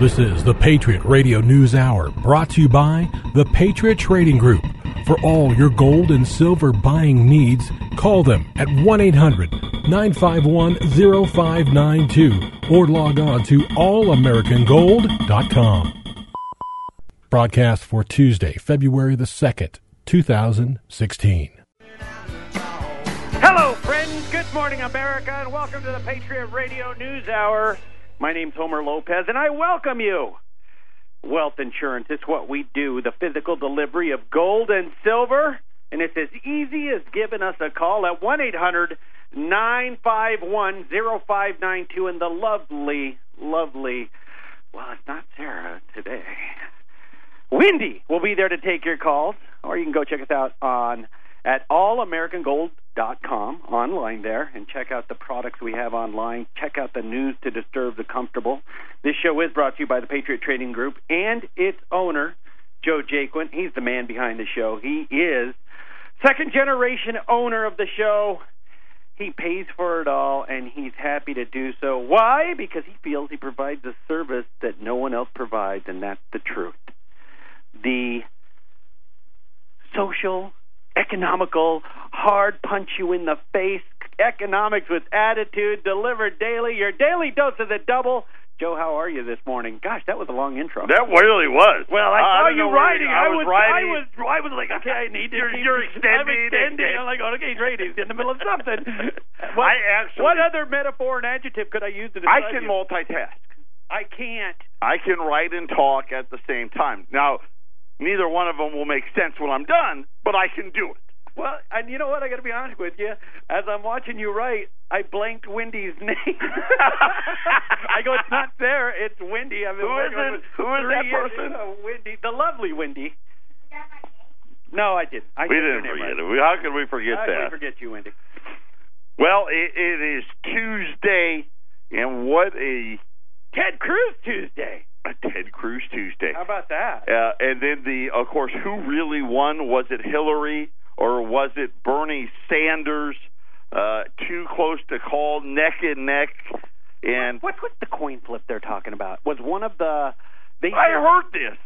This is the Patriot Radio News Hour, brought to you by the Patriot Trading Group. For all your gold and silver buying needs, call them at 1-800-951-0592 or log on to allamericangold.com. Broadcast for Tuesday, February the 2nd, 2016. Hello, friends. Good morning, America, and welcome to the Patriot Radio News Hour. My name's Homer Lopez, and I welcome you. Wealth insurance, it's what we do, the physical delivery of gold and silver, and it's as easy as giving us a call at 1-800-951-0592, and the lovely, well, it's not Sarah today, Wendy will be there to take your calls, or you can go check us out at allamericangold.com, online there, and check out the products we have online. Check out the news to disturb the comfortable. This show is brought to you by the Patriot Trading Group and its owner, Joe Jaquin. He's the man behind the show. He is second-generation owner of the show. He pays for it all, and he's happy to do so. Why? Because he feels he provides a service that no one else provides, and that's the truth. The social, economical, hard punch you in the face, economics with attitude, delivered daily, your daily dose of the double. Joe, how are you this morning? Gosh, that was a long intro. That really was. Well, I saw you writing. I was like, okay, I need to. You're extending. I'm like, okay, great. He's in the middle of something. What other metaphor and adjective could I use to describe you? I can multitask. I can't. I can write and talk at the same time. Now, neither one of them will make sense when I'm done, but I can do it. Well, and you know what? I got to be honest with you. As I'm watching you write, I blanked Wendy's name. I go, it's not there. It's Wendy. Who is that person? Wendy, the lovely Wendy. No, I didn't. We didn't forget it. How could we forget that? How could we forget you, Wendy? Well, it is Tuesday, and what a Ted Cruz Tuesday. Ted Cruz Tuesday. How about that? And then, of course, who really won? Was it Hillary or was it Bernie Sanders? Too close to call, neck and neck. And what was the coin flip they're talking about? Was one of the... I heard this,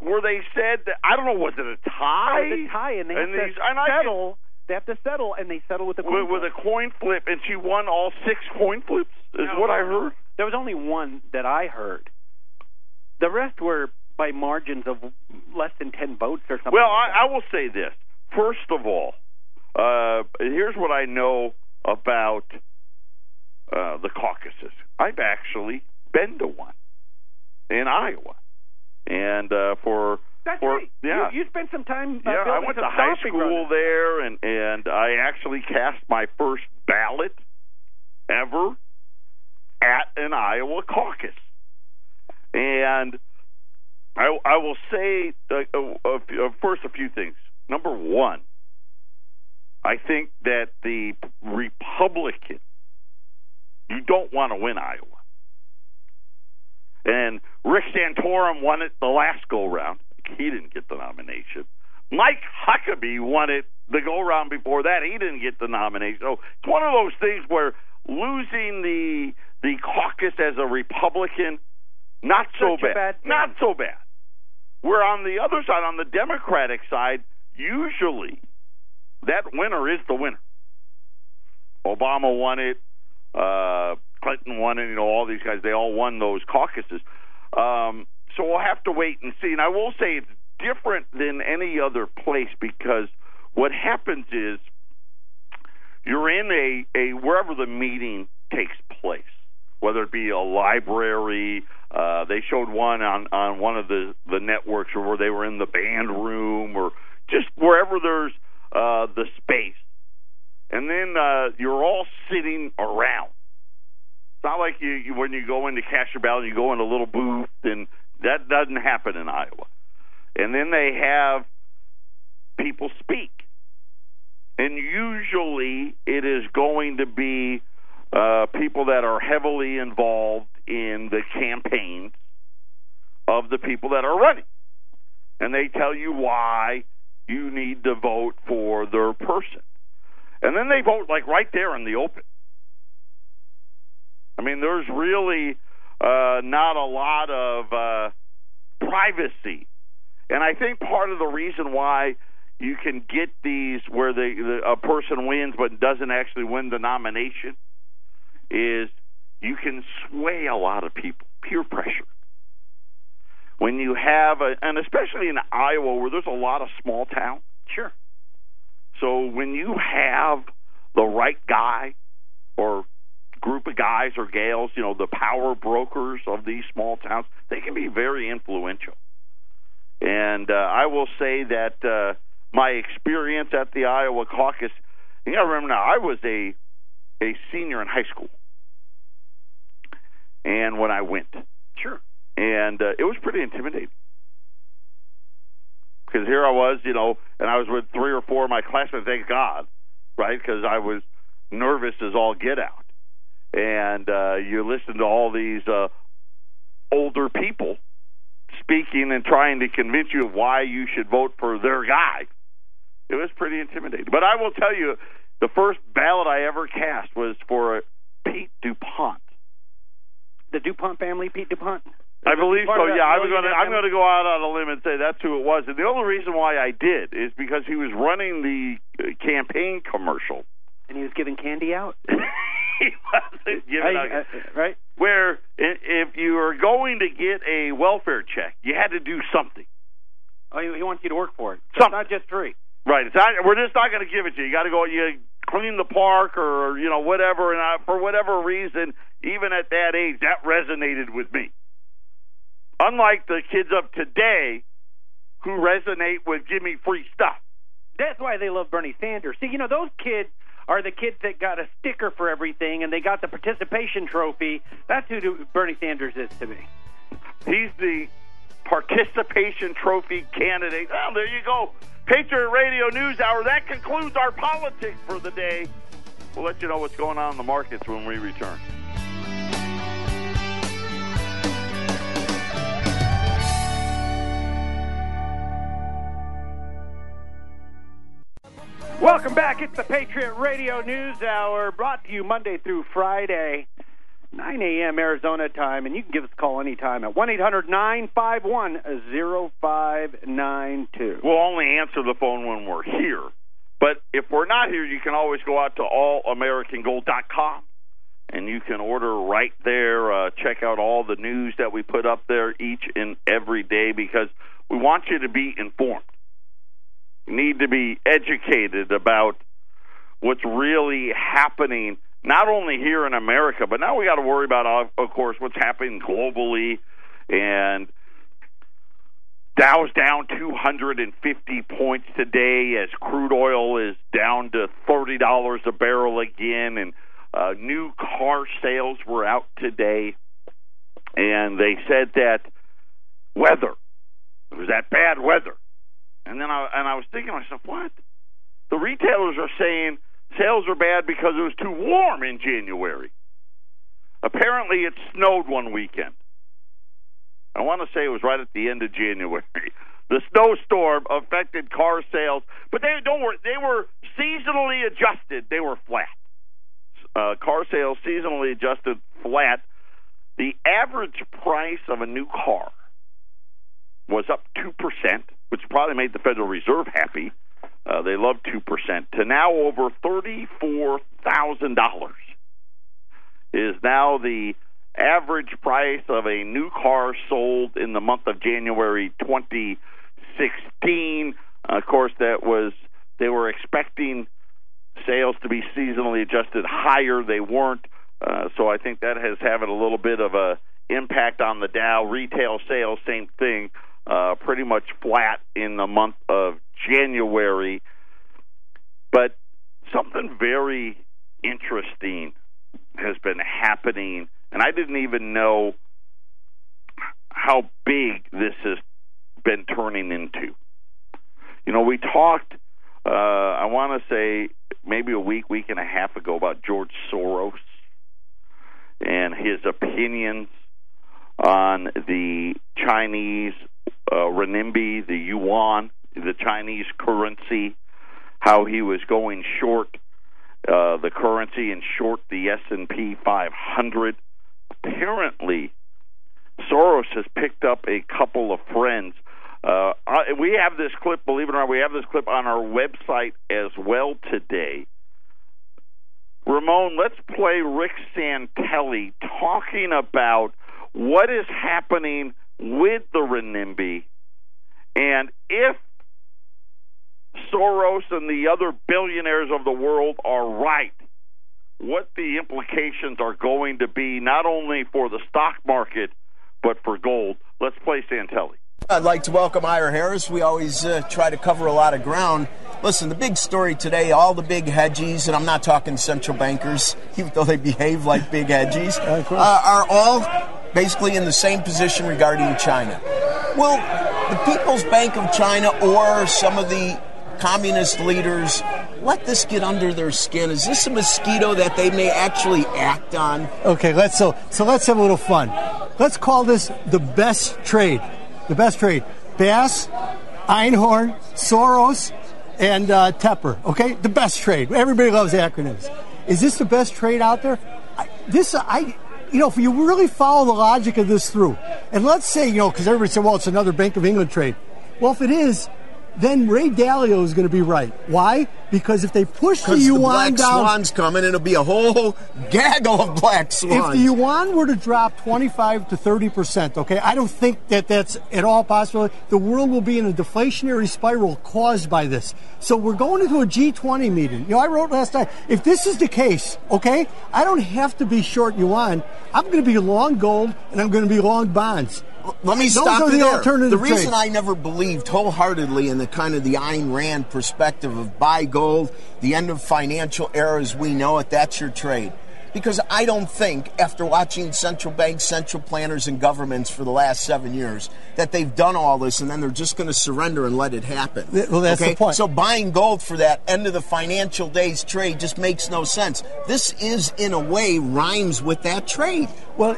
where they said that, I don't know, was it a tie? It was a tie, and they have to settle, and they settle with a coin flip. With a coin flip, and she won all 6 coin flips, is what I heard. There was only one that I heard. The rest were by margins of less than 10 votes or something. Well, I will say this. First of all, here's what I know about the caucuses. I've actually been to one in Iowa. And That's right. Yeah. You spent some time building. I went to high school there, and I actually cast my first ballot ever at an Iowa caucus. And I will say, first, a few things. Number one, I think that the Republicans, you don't want to win Iowa. And Rick Santorum won it the last go-round. He didn't get the nomination. Mike Huckabee won it the go-round before that. He didn't get the nomination. So it's one of those things where losing the caucus as a Republican, Not so bad. Where on the other side, on the Democratic side, usually that winner is the winner. Obama won it. Clinton won it. You know, all these guys, they all won those caucuses. So we'll have to wait and see. And I will say it's different than any other place because what happens is you're in a wherever the meeting takes place, whether it be a library. They showed one on one of the networks or where they were in the band room or just wherever there's the space. And then you're all sitting around. It's not like you when you go in to cash your ballot, you go in a little booth, and that doesn't happen in Iowa. And then they have people speak. And usually it is going to be people that are heavily involved in the campaigns of the people that are running. And they tell you why you need to vote for their person. And then they vote, like, right there in the open. I mean, there's really not a lot of privacy. And I think part of the reason why you can get these where a person wins but doesn't actually win the nomination is you can sway a lot of people, peer pressure. When you have, and especially in Iowa where there's a lot of small town. Sure. So when you have the right guy or group of guys or gals, you know, the power brokers of these small towns, they can be very influential. And I will say that my experience at the Iowa caucus, you got to remember now, I was a senior in high school. And when I went. Sure. And it was pretty intimidating. Because here I was, you know, and I was with three or four of my classmates, thank God, right? Because I was nervous as all get out. And you listen to all these older people speaking and trying to convince you of why you should vote for their guy. It was pretty intimidating. But I will tell you, the first ballot I ever cast was for Pete DuPont. The DuPont family, Pete DuPont? I believe so, yeah. I'm going to go out on a limb and say that's who it was. And the only reason why I did is because he was running the campaign commercial. And he was giving candy out? He wasn't giving out. Right? Where if you were going to get a welfare check, you had to do something. Oh, he wants you to work for it. So it's not just free. Right. It's not, we're just not going to give it to you. You got to go clean the park or, you know, whatever. And for whatever reason, even at that age, that resonated with me. Unlike the kids of today who resonate with give me free stuff. That's why they love Bernie Sanders. See, you know, those kids are the kids that got a sticker for everything and they got the participation trophy. That's who Bernie Sanders is to me. He's the participation trophy candidate. Oh, there you go. Patriot Radio News Hour. That concludes our politics for the day. We'll let you know what's going on in the markets when we return. Welcome back. It's the Patriot Radio News Hour, brought to you Monday through Friday, 9 a.m. Arizona time. And you can give us a call anytime at 1-800-951-0592. We'll only answer the phone when we're here. But if we're not here, you can always go out to allamericangold.com, and you can order right there. Check out all the news that we put up there each and every day because we want you to be informed. Need to be educated about what's really happening, not only here in America, but now we got to worry about, of course, what's happening globally. And Dow's down 250 points today as crude oil is down to $30 a barrel again. And new car sales were out today, and they said that weather, it was that bad weather. And then I was thinking to myself, what? The retailers are saying sales are bad because it was too warm in January. Apparently it snowed one weekend. I want to say it was right at the end of January. The snowstorm affected car sales, but they don't worry, they were seasonally adjusted. They were flat. Car sales seasonally adjusted flat. The average price of a new car was up 2%, which probably made the Federal Reserve happy. They love 2%, to now over $34,000 is now the average price of a new car sold in the month of January 2016. Of course, they were expecting sales to be seasonally adjusted higher. They weren't, so I think that has having a little bit of a impact on the Dow. Retail sales, same thing. Pretty much flat in the month of January. But something very interesting has been happening, and I didn't even know how big this has been turning into. You know, we talked, I want to say maybe a week and a half ago about George Soros and his opinions on the Chinese renminbi, the yuan, the Chinese currency, how he was going short the currency and short the S&P 500. Apparently, Soros has picked up a couple of friends. We have this clip, believe it or not, we have this clip on our website as well today. Ramon, let's play Rick Santelli talking about what is happening with the renminbi, and if Soros and the other billionaires of the world are right, what the implications are going to be, not only for the stock market, but for gold. Let's play Santelli. I'd like to welcome Ira Harris. We always try to cover a lot of ground. Listen, the big story today, all the big hedgies, and I'm not talking central bankers, even though they behave like big hedgies, are all basically in the same position regarding China. Well, the People's Bank of China or some of the communist leaders let this get under their skin. Is this a mosquito that they may actually act on? Okay, let's have a little fun. Let's call this the best trade. The best trade. Bass, Einhorn, Soros, and Tepper. Okay? The best trade. Everybody loves acronyms. Is this the best trade out there? If you really follow the logic of this through, and let's say, because everybody said, well, it's another Bank of England trade. Well, if it is, then Ray Dalio is going to be right. Why? Because if they push the yuan down... Because the black swan's coming, it'll be a whole gaggle of black swans. If the yuan were to drop 25 to 30%, okay, I don't think that that's at all possible. The world will be in a deflationary spiral caused by this. So we're going into a G20 meeting. I wrote last night, if this is the case, okay, I don't have to be short yuan. I'm going to be long gold, and I'm going to be long bonds. Let me stop you there. The reason I never believed wholeheartedly in the kind of the Ayn Rand perspective of buy gold, the end of financial era as we know it, that's your trade. Because I don't think, after watching central banks, central planners, and governments for the last 7 years, that they've done all this and then they're just going to surrender and let it happen. Well, that's the point. So buying gold for that end of the financial days trade just makes no sense. This is, in a way, rhymes with that trade. Well,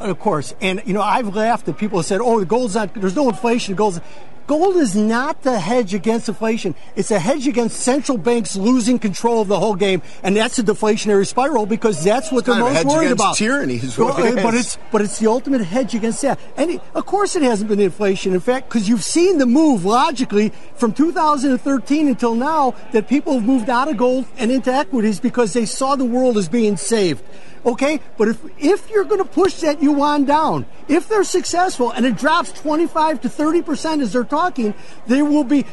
of course. And, I've laughed at people who said, oh, the gold's not, there's no inflation, gold's... Gold is not the hedge against inflation. It's a hedge against central banks losing control of the whole game, and that's a deflationary spiral because that's what they're most worried about. Tyranny is what it is. But it's the ultimate hedge against that. And of course, it hasn't been inflation. In fact, because you've seen the move logically from 2013 until now that people have moved out of gold and into equities because they saw the world as being saved. Okay, but if you're going to push that yuan down, if they're successful and it drops 25 to 30% as they're talking, there will be...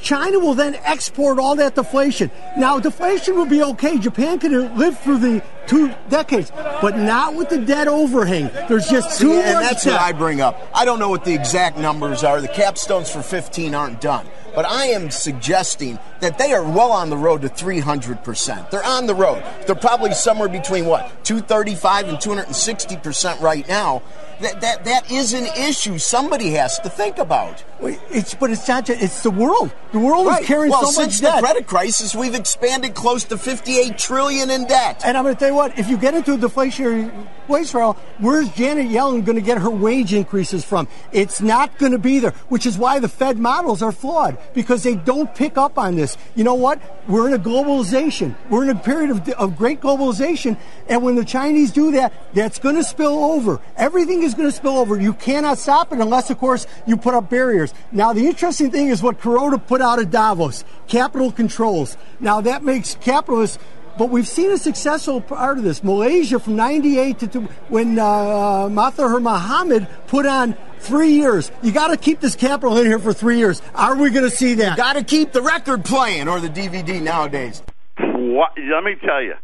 China will then export all that deflation. Now, deflation will be okay. Japan can live through the 2 decades, but not with the debt overhang. There's just too much debt. And that's what I bring up. I don't know what the exact numbers are. The capstones for 15 aren't done. But I am suggesting that they are well on the road to 300%. They're on the road. They're probably somewhere between, 235 and 260% right now. That is an issue somebody has to think about. It's the world. The world is carrying so much debt. Since the credit crisis, we've expanded close to $58 trillion in debt. And I'm going to tell you what, if you get into a deflationary place, where's Janet Yellen going to get her wage increases from? It's not going to be there, which is why the Fed models are flawed, because they don't pick up on this. You know what? We're in a globalization. We're in a period of great globalization, and when the Chinese do that, that's going to spill over. Everything is going to spill over. You cannot stop it unless, of course, you put up barriers. Now, the interesting thing is what Kuroda put out at Davos, capital controls. Now, that makes capitalists... But we've seen a successful part of this. Malaysia from 98 to when Mahathir Mohamad put on 3 years. You got to keep this capital in here for 3 years. Are we going to see that? You got to keep the record playing or the DVD nowadays. What? Let me tell you,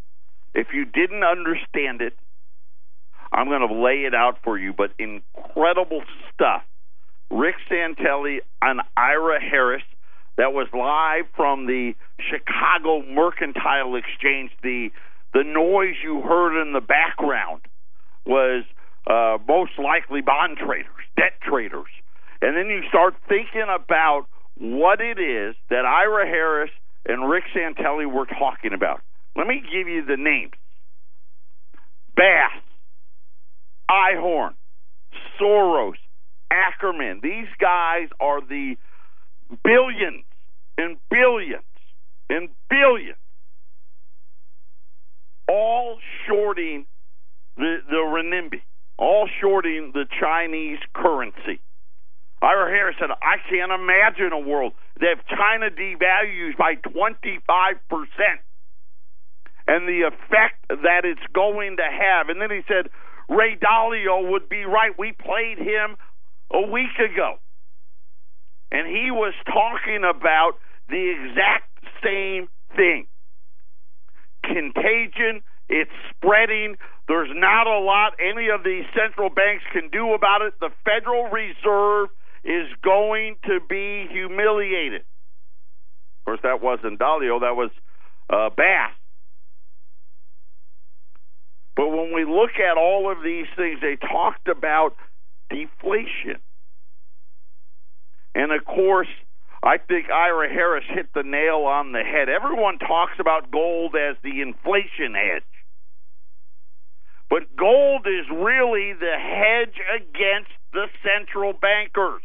if you didn't understand it, I'm going to lay it out for you. But incredible stuff. Rick Santelli and Ira Harris. That was live from the Chicago Mercantile Exchange. The noise you heard in the background was most likely bond traders, debt traders. And then you start thinking about what it is that Ira Harris and Rick Santelli were talking about. Let me give you the names. Bass, Einhorn, Soros, Ackerman. These guys are the billions and billions and billions, all shorting the renminbi. all shorting the Chinese currency. Ira Harris said, I can't imagine a world that if China devalues by 25% and the effect that it's going to have. And then he said, Ray Dalio would be right. We played him a week ago. And he was talking about the exact same thing. Contagion, it's spreading. There's not a lot any of these central banks can do about it. The Federal Reserve is going to be humiliated. Of course, that wasn't Dalio. That was Bass. But when we look at all of these things, they talked about deflation. And, of course, I think Ira Harris hit the nail on the head. Everyone talks about gold as the inflation hedge. But gold is really the hedge against the central bankers.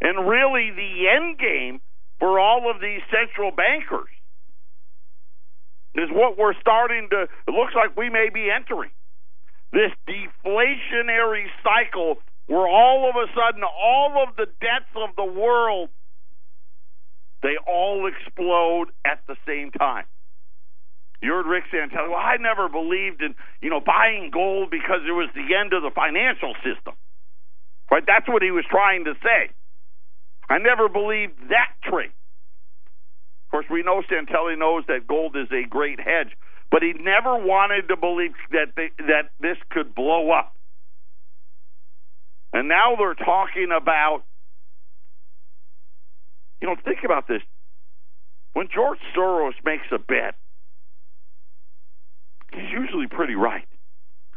And really the end game for all of these central bankers is what we're starting to, it looks like we may be entering. This deflationary cycle where all of a sudden all of the debts of the world, they all explode at the same time. You heard Rick Santelli, well, I never believed in, buying gold because it was the end of the financial system. Right? That's what he was trying to say. I never believed that trick. Of course, we know Santelli knows that gold is a great hedge, but he never wanted to believe that this could blow up. And now they're talking about, think about this. When George Soros makes a bet, he's usually pretty right,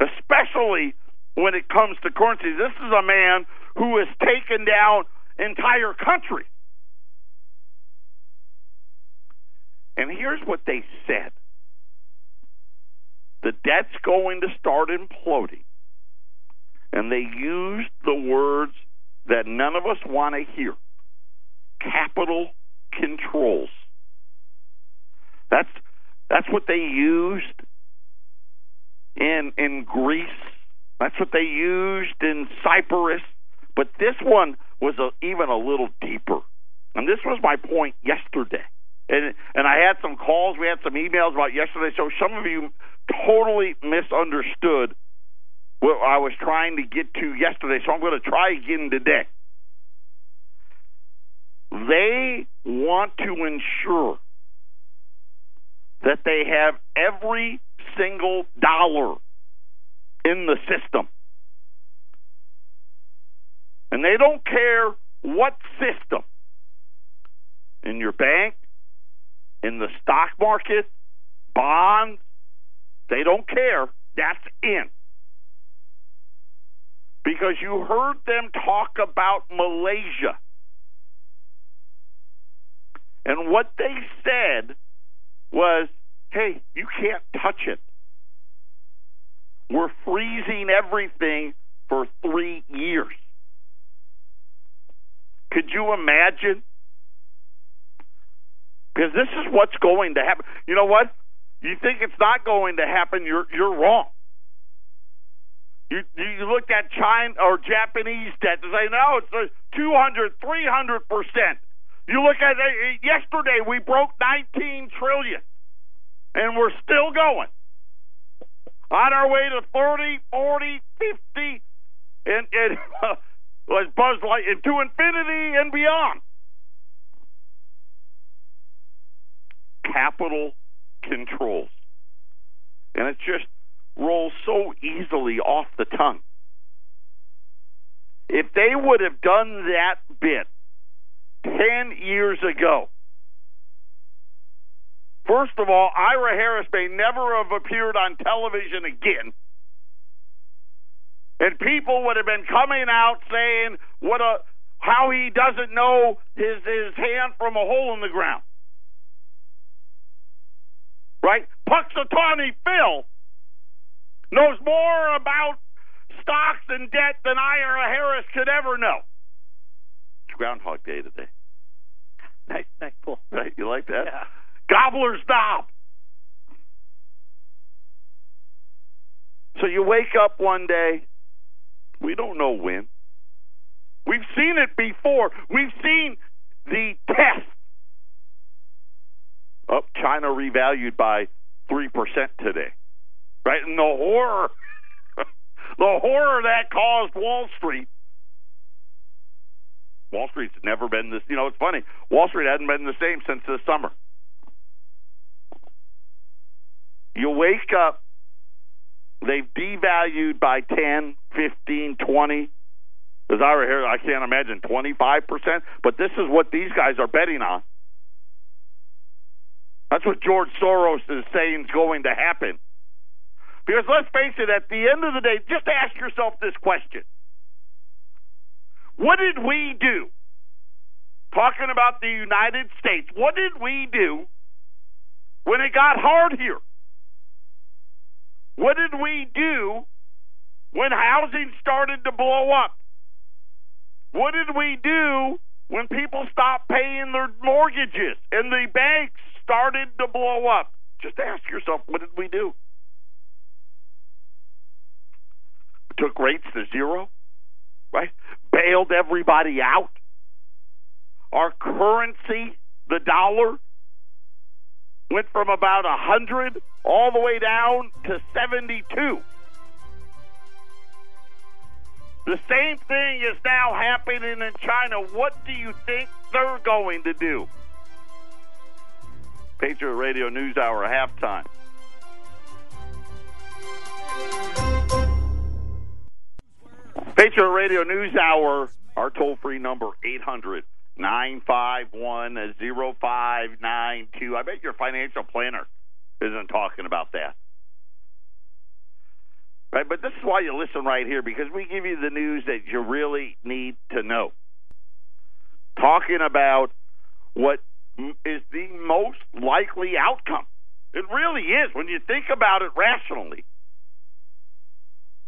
especially when it comes to currency. This is a man who has taken down entire countries. And here's what they said. The debt's going to start imploding. And they used the words that none of us want to hear. Capital controls. That's what they used in Greece. That's what they used in Cyprus. But this one was even a little deeper. And this was my point yesterday. And I had some calls, we had some emails about yesterday, so some of you totally misunderstood what I was trying to get to yesterday, so I'm going to try again today. They want to ensure that they have every single dollar in the system. And they don't care what system. In your bank, in the stock market, bonds, they don't care. That's in. Because you heard them talk about Malaysia. And what they said was, hey, you can't touch it. We're freezing everything for 3 years. Could you imagine? Because this is what's going to happen. You know what? You think it's not going to happen, you're wrong. You look at China or Japanese debt and say, no, it's 200, 300%. You look at yesterday, we broke $19 trillion. And we're still going. On our way to 30, 40, 50, and Buzz Light, and to infinity and beyond. Capital controls. And it just rolls so easily off the tongue. If they would have done that bit 10 years ago, first of all, Ira Harris may never have appeared on television again. And people would have been coming out saying how he doesn't know his hand from a hole in the ground. Right? Punxsutawney Phil knows more about stocks and debt than Ira Harris could ever know. It's Groundhog Day today. Nice pull. Right? You like that? Yeah. Gobbler's knob. So you wake up one day, we don't know when. We've seen it before. We've seen the test. Oh, China revalued by 3% today. Right? And the horror, the horror that caused Wall Street. Wall Street's never been this, you know, it's funny. Wall Street hasn't been the same since this summer. You wake up, they've devalued by 10, 15, 20. As Ira Harris, I can't imagine 25%, but this is what these guys are betting on. That's what George Soros is saying is going to happen. Because let's face it, at the end of the day, just ask yourself this question. What did we do? Talking about the United States, what did we do when it got hard here? What did we do when housing started to blow up? What did we do when people stopped paying their mortgages and the banks started to blow up? Just ask yourself, what did we do? We took rates to zero, right? Bailed everybody out. Our currency, the dollar, went from about 100 all the way down to 72. The same thing is now happening in China. What do you think they're going to do? Patriot Radio News Hour, halftime. Patriot Radio News Hour, our toll-free number, 800-951-0592. I bet your financial planner isn't talking about that. Right, but this is why you listen right here, because we give you the news that you really need to know. Talking about what is the most likely outcome. It really is, when you think about it rationally.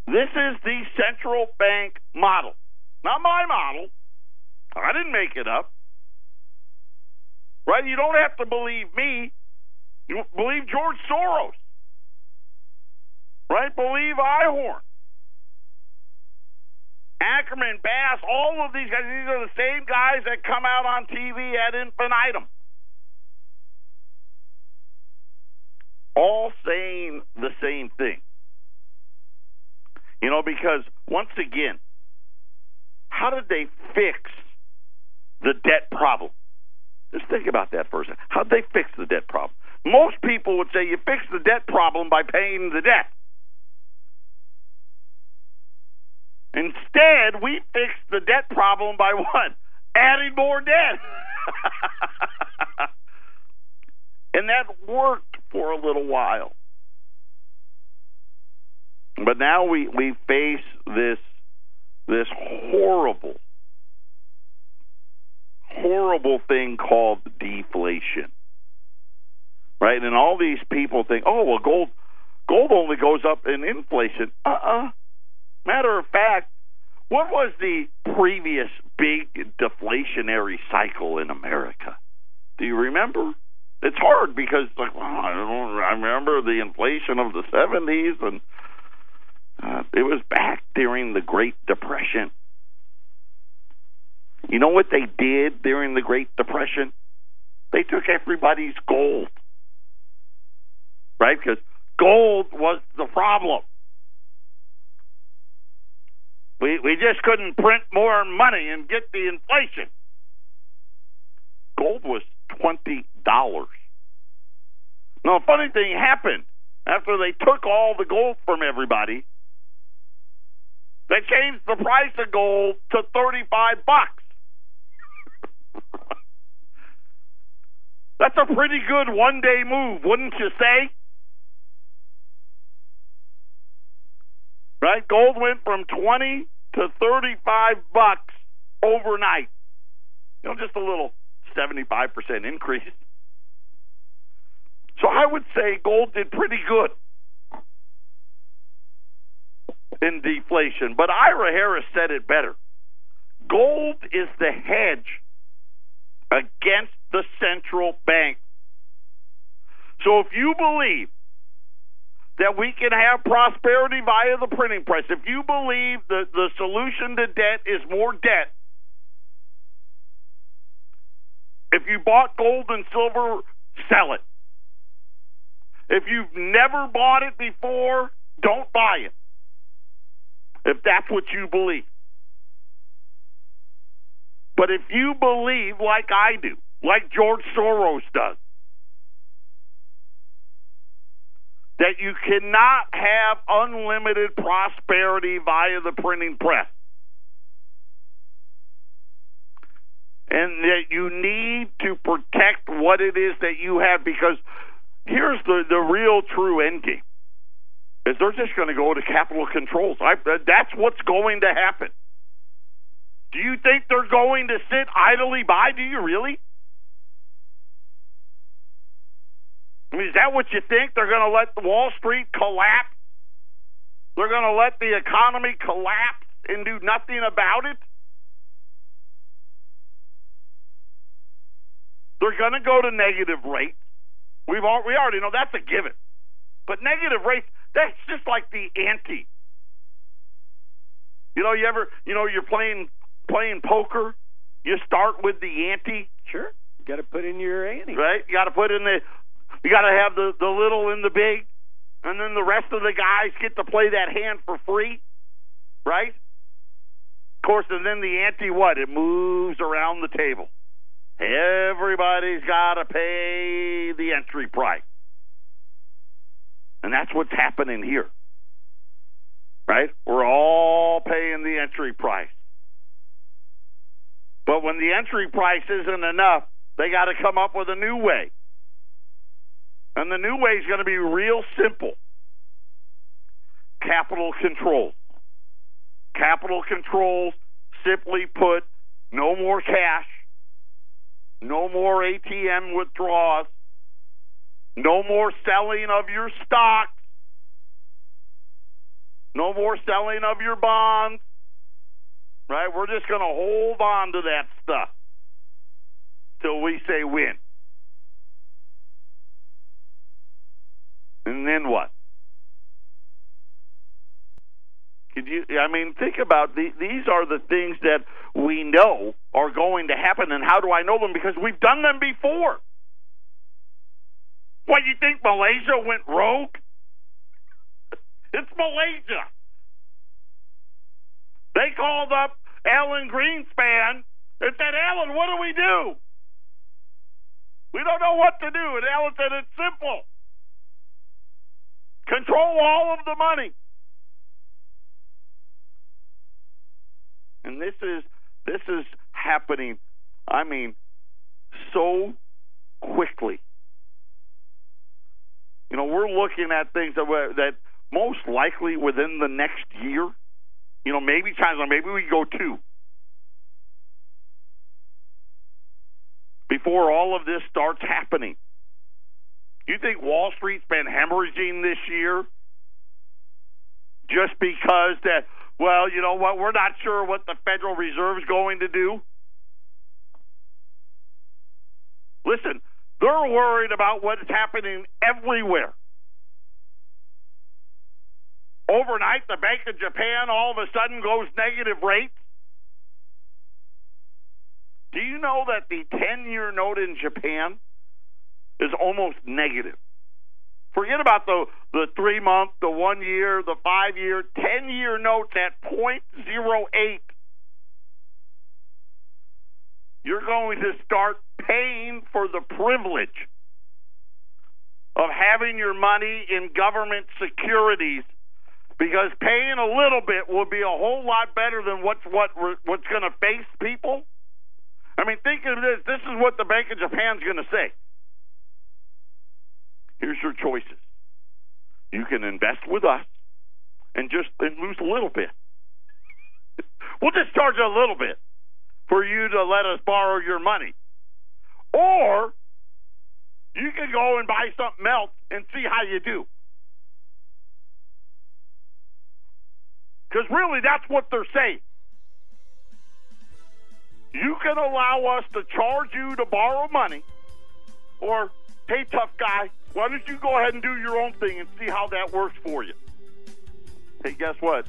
This is the central bank model. Not my model. I didn't make it up. Right? You don't have to believe me. You believe George Soros. Right? Believe Einhorn, Ackerman, Bass, all of these guys. These are the same guys that come out on TV ad infinitum. All saying the same thing. You know, because once again, how did they fix the debt problem? Just think about that for a second. How did they fix the debt problem? Most people would say you fix the debt problem by paying the debt. Instead, we fixed the debt problem by what? Adding more debt. And that worked for a little while. But now we face this horrible thing called deflation. Right? And all these people think, oh, well, gold only goes up in inflation. Matter of fact, what was the previous big deflationary cycle in America? Do you remember? It's hard because it's like, well, I remember the inflation of the 70s, and it was back during the Great Depression. You know what they did during the Great Depression? They took everybody's gold, right? Because gold was the problem. We just couldn't print more money and get the inflation. Gold was $20. Now, a funny thing happened. After they took all the gold from everybody, they changed the price of gold to $35. That's a pretty good one-day move, wouldn't you say? Right? Gold went from 20 to $35 overnight. You know, just a little 75% increase. So I would say gold did pretty good in deflation. But Ira Harris said it better. Gold is the hedge against the central bank. So if you believe that we can have prosperity via the printing press. If you believe that the solution to debt is more debt, if you bought gold and silver, sell it. If you've never bought it before, don't buy it, if that's what you believe. But if you believe like I do, like George Soros does, that you cannot have unlimited prosperity via the printing press, and that you need to protect what it is that you have, because here's the real true end game, is they're just going to go to capital controls. That's what's going to happen. Do you think they're going to sit idly by? Do you really? I mean, is that what you think? They're going to let Wall Street collapse? They're going to let the economy collapse and do nothing about it? They're going to go to negative rates. We already know that's a given. But negative rates, that's just like the ante. You know, you're playing poker. You start with the ante. Sure, you got to put in your ante. Right, you got to put in the. You got to have the little and the big, and then the rest of the guys get to play that hand for free, right? Of course, and then the ante, what? It moves around the table. Everybody's got to pay the entry price. And that's what's happening here, right? We're all paying the entry price. But when the entry price isn't enough, they got to come up with a new way. And the new way is going to be real simple. Capital controls. Capital controls, simply put, no more cash, no more ATM withdrawals, no more selling of your stocks, no more selling of your bonds, right? We're just going to hold on to that stuff till we say when. And then what? Think about these are the things that we know are going to happen, and how do I know them? Because we've done them before. What, you think Malaysia went rogue? It's Malaysia. They called up Alan Greenspan and said, Alan, what do? We don't know what to do. And Alan said, it's simple. Control all of the money. And this is happening, I mean, so quickly. You know, we're looking at things that most likely within the next year, you know, maybe China, maybe we go 2 before all of this starts happening. You think Wall Street's been hemorrhaging this year just because that, well, you know what, we're not sure what the Federal Reserve's going to do? Listen, they're worried about what's happening everywhere. Overnight, the Bank of Japan all of a sudden goes negative rates. Do you know that the 10-year note in Japan is almost negative? Forget about the 3-month, the 1-year, the 5-year, 10-year notes at 0.08. You're going to start paying for the privilege of having your money in government securities, because paying a little bit will be a whole lot better than what's going to face people. I mean, think of this. This is what the Bank of Japan's going to say. Here's your choices. You can invest with us and just lose a little bit. We'll just charge a little bit for you to let us borrow your money. Or you can go and buy something else and see how you do. Because really, that's what they're saying. You can allow us to charge you to borrow money, or, hey, tough guy, Why don't you go ahead and do your own thing and see how that works for you? Hey, guess what?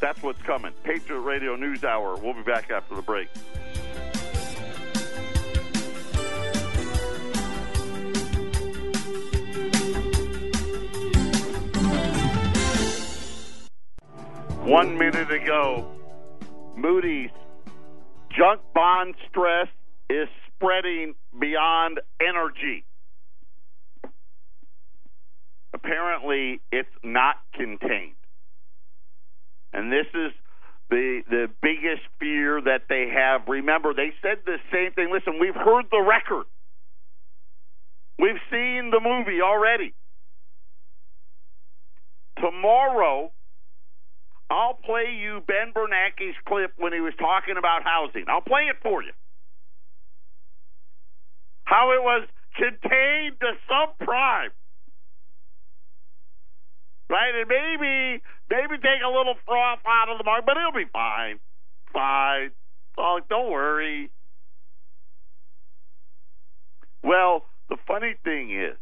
That's what's coming. Patriot Radio News Hour. We'll be back after the break. One minute ago, Moody's junk bond stress is spreading beyond energy. Apparently, it's not contained. And this is the biggest fear that they have. Remember, they said the same thing. Listen, we've heard the record. We've seen the movie already. Tomorrow, I'll play you Ben Bernanke's clip when he was talking about housing. I'll play it for you. How it was contained to subprime. Right? And maybe take a little froth out of the market, but it'll be fine. Fine. Oh, don't worry. Well, the funny thing is,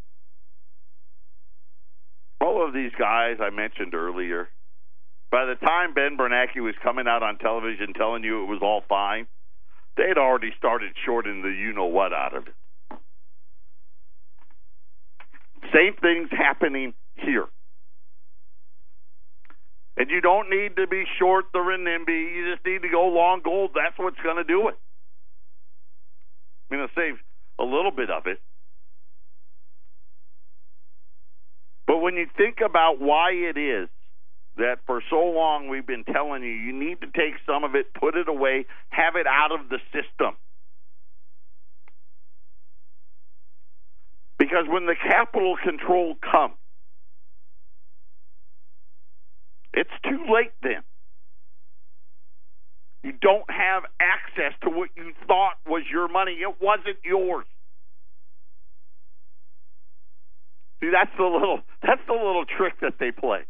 all of these guys I mentioned earlier, by the time Ben Bernanke was coming out on television telling you it was all fine, they'd already started shorting the you-know-what out of it. Same thing's happening here. And you don't need to be short the renminbi. You just need to go long gold. That's what's going to do it. I'm going to save a little bit of it. But when you think about why it is that for so long we've been telling you, you need to take some of it, put it away, have it out of the system. Because when the capital control comes, it's too late then. You don't have access to what you thought was your money. It wasn't yours. See, that's the little trick that they play.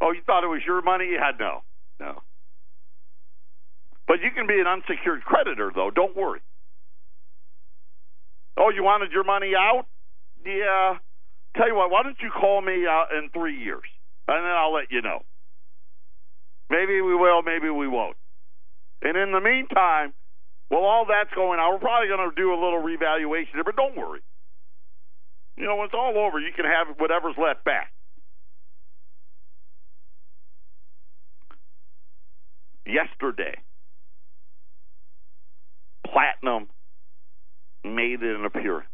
Oh, you thought it was your money? Yeah, no. But you can be an unsecured creditor, though. Don't worry. Oh, you wanted your money out? Yeah. Tell you what, why don't you call me in 3 years? And then I'll let you know. Maybe we will, maybe we won't. And in the meantime, while all that's going on, we're probably going to do a little revaluation there, but don't worry. You know, when it's all over, you can have whatever's left back. Yesterday, platinum made an appearance.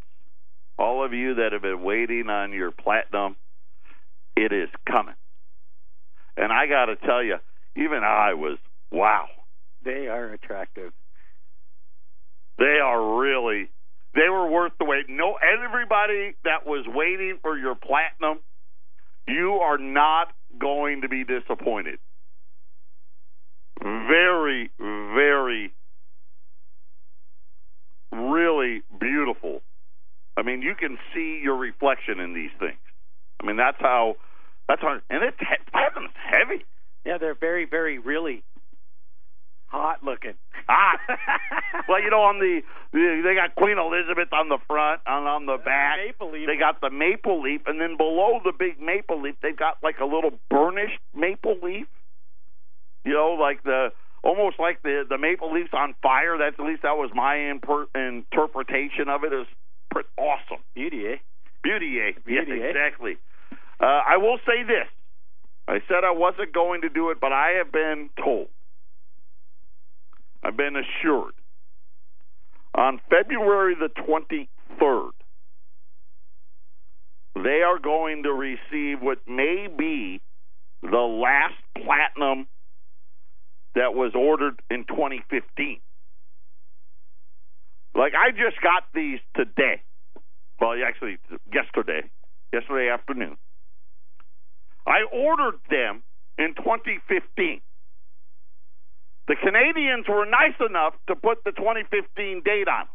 All of you that have been waiting on your platinum, it is coming. And I got to tell you, even I was, wow. They are attractive. They are really, they were worth the wait. No, everybody that was waiting for your platinum, you are not going to be disappointed. Very, very, really beautiful. I mean, you can see your reflection in these things. I mean, that's how, and it's platinum's heavy. Yeah, they're very, very, really hot looking. Hot. Well, you know, on they got Queen Elizabeth on the front, and on the back, maple leaf. They got the maple leaf, and then below the big maple leaf, they've got like a little burnished maple leaf. You know, like almost like the maple leaf's on fire. That's at least that was my interpretation of it. It was pretty awesome. Beauty, eh? Beauty, eh? Yes, exactly. I will say this. I said I wasn't going to do it, but I have been told. I've been assured. On February the 23rd, they are going to receive what may be the last platinum that was ordered in 2015. Like, I just got these today. Well, actually, yesterday afternoon. I ordered them in 2015. The Canadians were nice enough to put the 2015 date on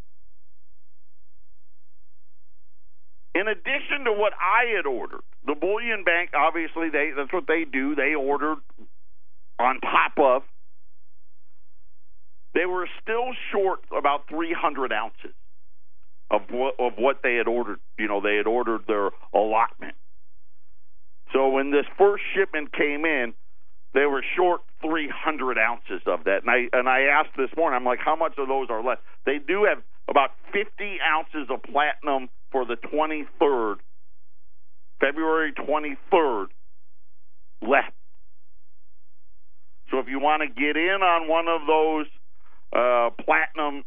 them. In addition to what I had ordered, the Bullion Bank, obviously, that's what they do. They ordered on top of. They were still short about 300 ounces. of what they had ordered. You know, they had ordered their allotment. So when this first shipment came in, they were short 300 ounces of that. And I asked this morning, I'm like, how much of those are left? They do have about 50 ounces of platinum for the 23rd, February 23rd, left. So if you want to get in on one of those platinum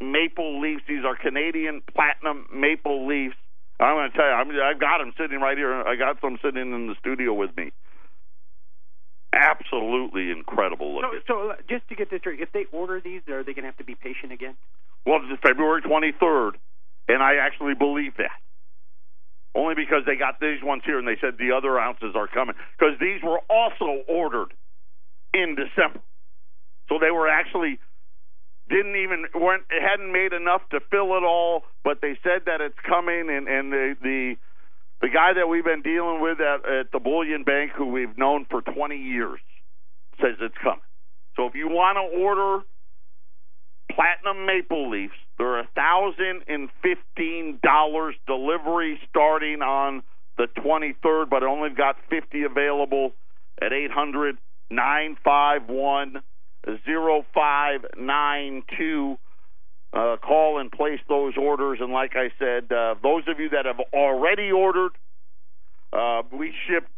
maple leaves, these are Canadian platinum maple leaves. I'm going to tell you, I've got them sitting right here. I got some sitting in the studio with me. Absolutely incredible looking. So just to get this straight, if they order these, are they going to have to be patient again? Well, it's February 23rd, and I actually believe that. Only because they got these ones here, and they said the other ounces are coming. Because these were also ordered in December. So they were actually... It hadn't made enough to fill it all, but they said that it's coming, and the guy that we've been dealing with at the Bullion Bank, who we've known for 20 years, says it's coming. So if you want to order platinum maple leaves, they're $1,015 delivery starting on the 23rd, but I only got 50 available at 800-951-0592. Call and place those orders. And like I said, those of you that have already ordered, we shipped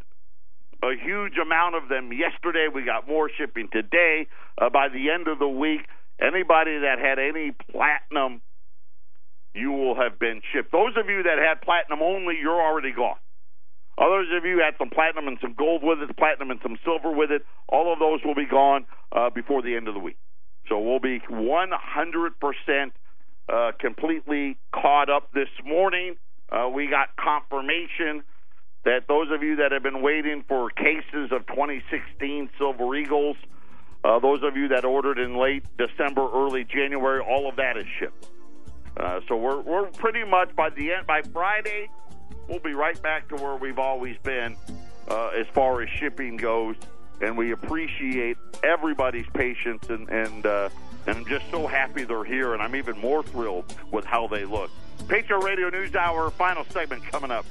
a huge amount of them yesterday. We got more shipping today. By the end of the week, anybody that had any platinum, you will have been shipped. Those of you that had platinum only, you're already gone. Others of you had some platinum and some gold with it, platinum and some silver with it. All of those will be gone before the end of the week. So we'll be 100% completely caught up this morning. We got confirmation that those of you that have been waiting for cases of 2016 Silver Eagles, those of you that ordered in late December, early January, all of that is shipped. So we're pretty much by Friday. We'll be right back to where we've always been as far as shipping goes, and we appreciate everybody's patience, and I'm just so happy they're here, and I'm even more thrilled with how they look. Patriot Radio News Hour, final segment coming up.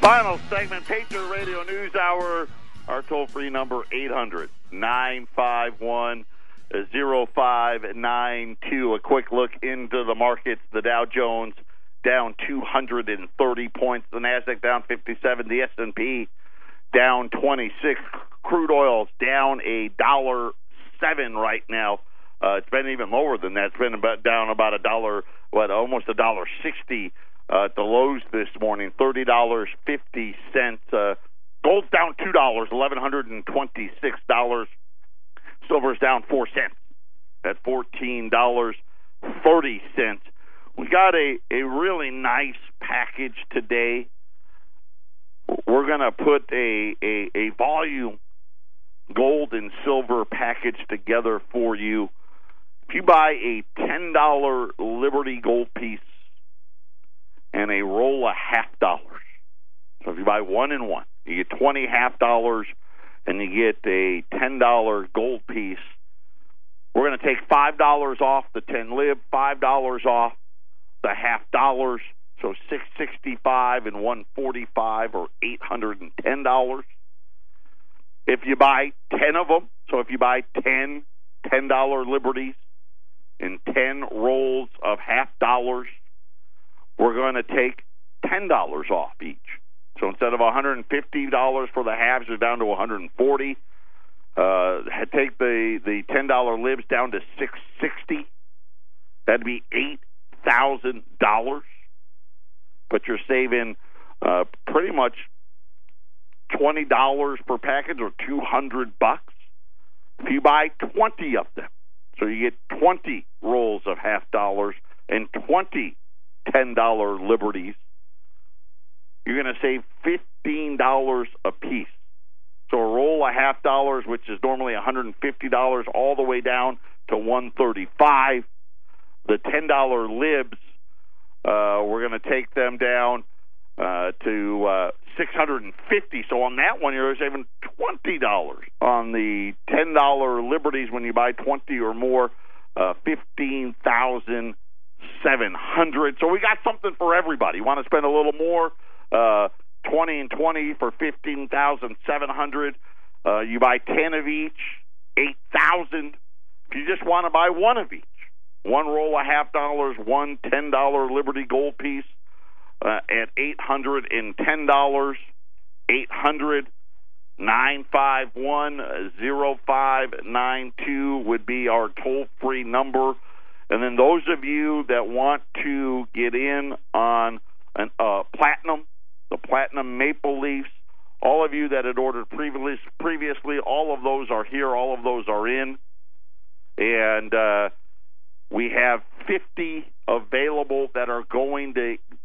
Final segment, Patriot Radio News Hour. Our toll-free number, 800-951-0592. A quick look into the markets. The Dow Jones down 230 points. The Nasdaq down 57. The S&P down 26. Crude oil's down $1.07 right now. It's been even lower than that. It's been down about almost $1.60. The lows this morning, $30.50. Gold's down $2, $1,126. Silver's down 4 cents at $14.30. We got a really nice package today. We're going to put a volume gold and silver package together for you. If you buy a $10 Liberty gold piece and a roll of $0.50. So if you buy one and one, you get 20 $0.50, and you get a $10 gold piece. We're going to take $5 off the 10 lib, $5 off the $0.50, so $665 and $145, or $810. If you buy 10 of them, so if you buy 10 $10 Liberties and 10 rolls of $0.50, we're going to take $10 off each. So instead of $150 for the halves, we're down to $140. Take the $10 libs down to $660. That'd be $8,000. But you're saving pretty much $20 per package, or $200. If you buy 20 of them, so you get 20 rolls of $0.50 and 20 $10 Liberties, you're going to save $15 a piece. So a roll of $0.50, which is normally $150, all the way down to $135. The $10 libs, we're going to take them down to $650. So on that one, you're saving $20. On the $10 Liberties, when you buy 20 or more, $15,700. So we got something for everybody. Want to spend a little more? 20 and 20 for $15,700. You buy 10 of each, $8,000. If you just want to buy one of each, one roll of $0.50, one $10 Liberty gold piece at $810, 800-951-0592 would be our toll-free number. And then those of you that want to get in on an, platinum, the Platinum Maple Leafs, all of you that had ordered previously, all of those are here, all of those are in. And we have 50 available that are going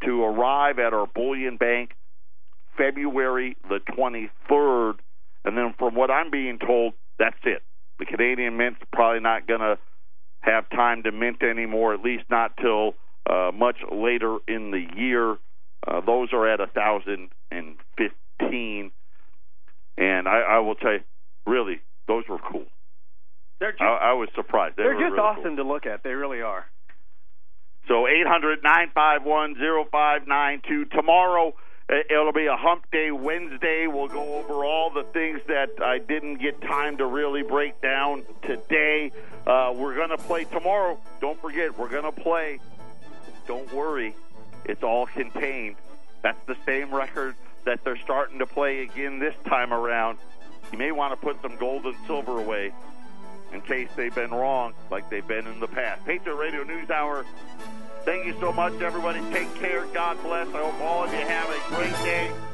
to arrive at our bullion bank February the 23rd. And then from what I'm being told, that's it. The Canadian Mint's probably not going to have time to mint anymore, at least not till much later in the year. Those are at 1,015. And I will tell you, really, those were cool. They're just, I was surprised. They're just really awesome cool to look at. They really are. So 800-951-0592. Tomorrow, it'll be a hump day Wednesday. We'll go over all the things that I didn't get time to really break down today. We're going to play tomorrow. Don't forget, we're going to play Don't Worry, It's All Contained. That's the same record that they're starting to play again this time around. You may want to put some gold and silver away in case they've been wrong like they've been in the past. Patriot Radio News Hour, thank you so much, everybody. Take care. God bless. I hope all of you have a great day.